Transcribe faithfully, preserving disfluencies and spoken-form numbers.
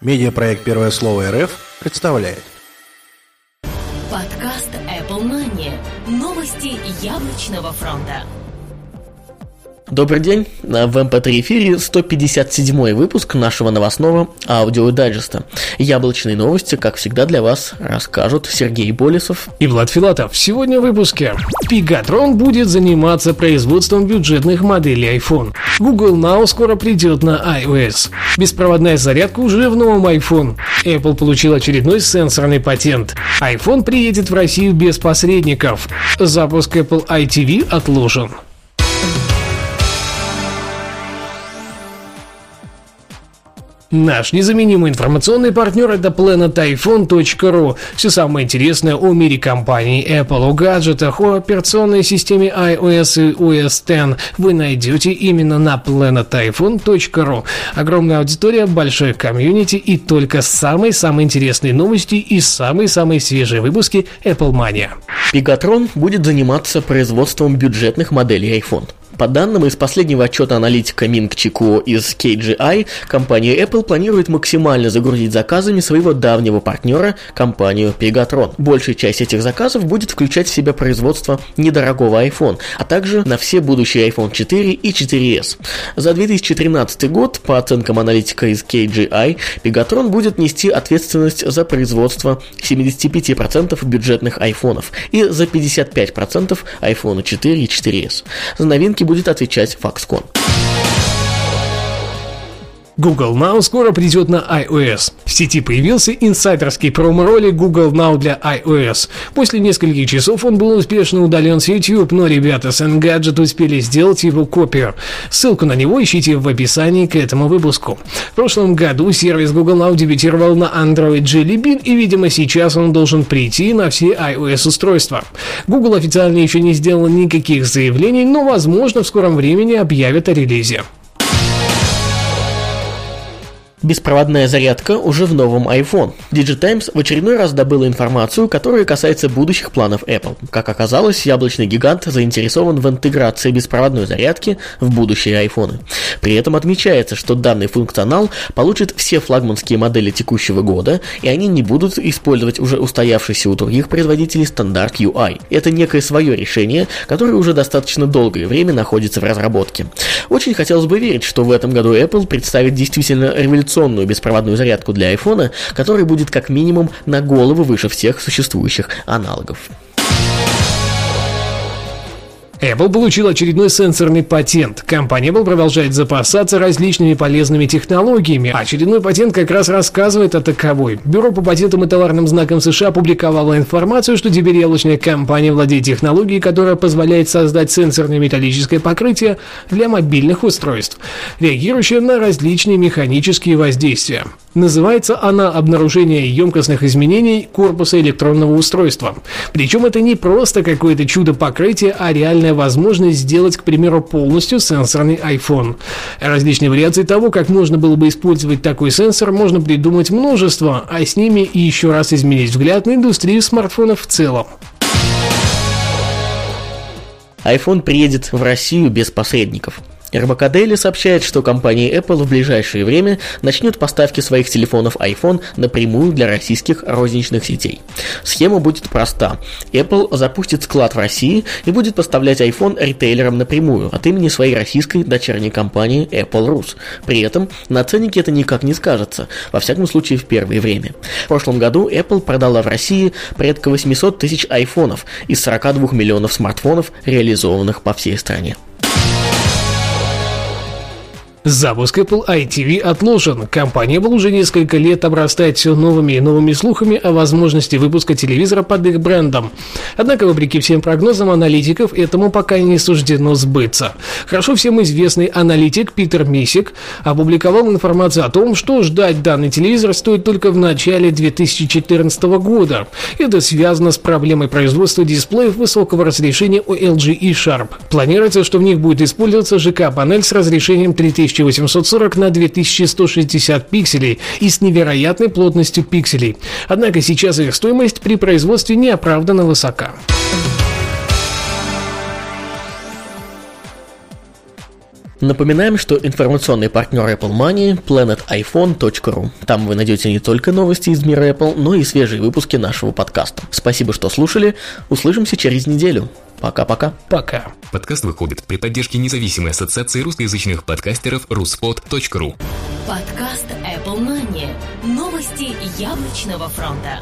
Медиапроект «Первое слово РФ» представляет подкаст Apple Mania. Новости яблочного фронта. Добрый день! В эм пэ три эфире сто пятьдесят седьмой выпуск нашего новостного аудиодайджеста. Яблочные новости, как всегда, для вас расскажут Сергей Болесов и Влад Филатов. Сегодня в выпуске: Pegatron будет заниматься производством бюджетных моделей iPhone. Google Now скоро придет на iOS. Беспроводная зарядка уже в новом iPhone. Apple получил очередной сенсорный патент. iPhone приедет в Россию без посредников. Запуск Apple ай ти ви отложен. Наш незаменимый информационный партнер – это планет айфон точка ру. Все самое интересное о мире компании Apple, о гаджетах, о операционной системе iOS и о эс десять вы найдете именно на планет айфон точка ру. Огромная аудитория, большое комьюнити и только самые-самые интересные новости и самые-самые свежие выпуски Apple Mania. Pegatron будет заниматься производством бюджетных моделей iPhone. По данным из последнего отчета аналитика Мин Кчюо из кей джи ай, компания Apple планирует максимально загрузить заказами своего давнего партнера, компанию Pegatron. Большая часть этих заказов будет включать в себя производство недорогого iPhone, а также на все будущие айфон четыре и четыре эс. За две тысячи тринадцатый год, по оценкам аналитика из кей джи ай, Pegatron будет нести ответственность за производство семьдесят пять процентов бюджетных айфонов и за пятьдесят пять процентов айфона четыре и четыре эс. За новинки будет отвечать Foxconn. Google Now скоро придет на iOS. В сети появился инсайдерский промо-ролик Google Now для iOS. После нескольких часов он был успешно удален с YouTube, но ребята с Engadget успели сделать его копию. Ссылку на него ищите в описании к этому выпуску. В прошлом году сервис Google Now дебютировал на Android Jelly Bean, и, видимо, сейчас он должен прийти на все iOS-устройства. Google официально еще не сделал никаких заявлений, но, возможно, в скором времени объявят о релизе. Беспроводная зарядка уже в новом iPhone. Digitimes в очередной раз добыла информацию, которая касается будущих планов Apple. Как оказалось, яблочный гигант заинтересован в интеграции беспроводной зарядки в будущие iPhone. При этом отмечается, что данный функционал получит все флагманские модели текущего года, и они не будут использовать уже устоявшийся у других производителей стандарт Qi. Это некое свое решение, которое уже достаточно долгое время находится в разработке. Очень хотелось бы верить, что в этом году Apple представит действительно революционную беспроводную зарядку для iPhone, которая будет как минимум на голову выше всех существующих аналогов. Apple получил очередной сенсорный патент. Компания Apple продолжает запасаться различными полезными технологиями. Очередной патент как раз рассказывает о таковой. Бюро по патентам и товарным знакам США опубликовало информацию, что теперь яблочная компания владеет технологией, которая позволяет создать сенсорное металлическое покрытие для мобильных устройств, реагирующее на различные механические воздействия. Называется она «Обнаружение емкостных изменений корпуса электронного устройства». Причем это не просто какое-то чудо покрытия, а реальная возможность сделать, к примеру, полностью сенсорный iPhone. Различные вариации того, как можно было бы использовать такой сенсор, можно придумать множество, а с ними и еще раз изменить взгляд на индустрию смартфонов в целом. iPhone приедет в Россию без посредников. эр бэ ка Daily сообщает, что компания Apple в ближайшее время начнет поставки своих телефонов iPhone напрямую для российских розничных сетей. Схема будет проста. Apple запустит склад в России и будет поставлять iPhone ритейлерам напрямую от имени своей российской дочерней компании Apple Rus. При этом на ценнике это никак не скажется, во всяком случае в первое время. В прошлом году Apple продала в России порядка восемьсот тысяч айфонов из сорок два миллиона смартфонов, реализованных по всей стране. Запуск Apple ай ти ви отложен. Компания Apple уже несколько лет обрастает все новыми и новыми слухами о возможности выпуска телевизора под их брендом. Однако, вопреки всем прогнозам аналитиков, этому пока не суждено сбыться. Хорошо всем известный аналитик Питер Мисик опубликовал информацию о том, что ждать данный телевизор стоит только в начале две тысячи четырнадцатого года. Это связано с проблемой производства дисплеев высокого разрешения у эл джи и Sharp. Планируется, что в них будет использоваться ЖК-панель с разрешением три тысячи восемьсот сорок на две тысячи сто шестьдесят пикселей и с невероятной плотностью пикселей. Однако сейчас их стоимость при производстве неоправданно высока. Напоминаем, что информационный партнер Apple Money – Planet iPhone точка ру. Там вы найдете не только новости из мира Apple, но и свежие выпуски нашего подкаста. Спасибо, что слушали. Услышимся через неделю. Пока-пока. Пока. Подкаст выходит при поддержке независимой ассоциации русскоязычных подкастеров RusPod точка ру. Подкаст Apple Money. Новости яблочного фронта.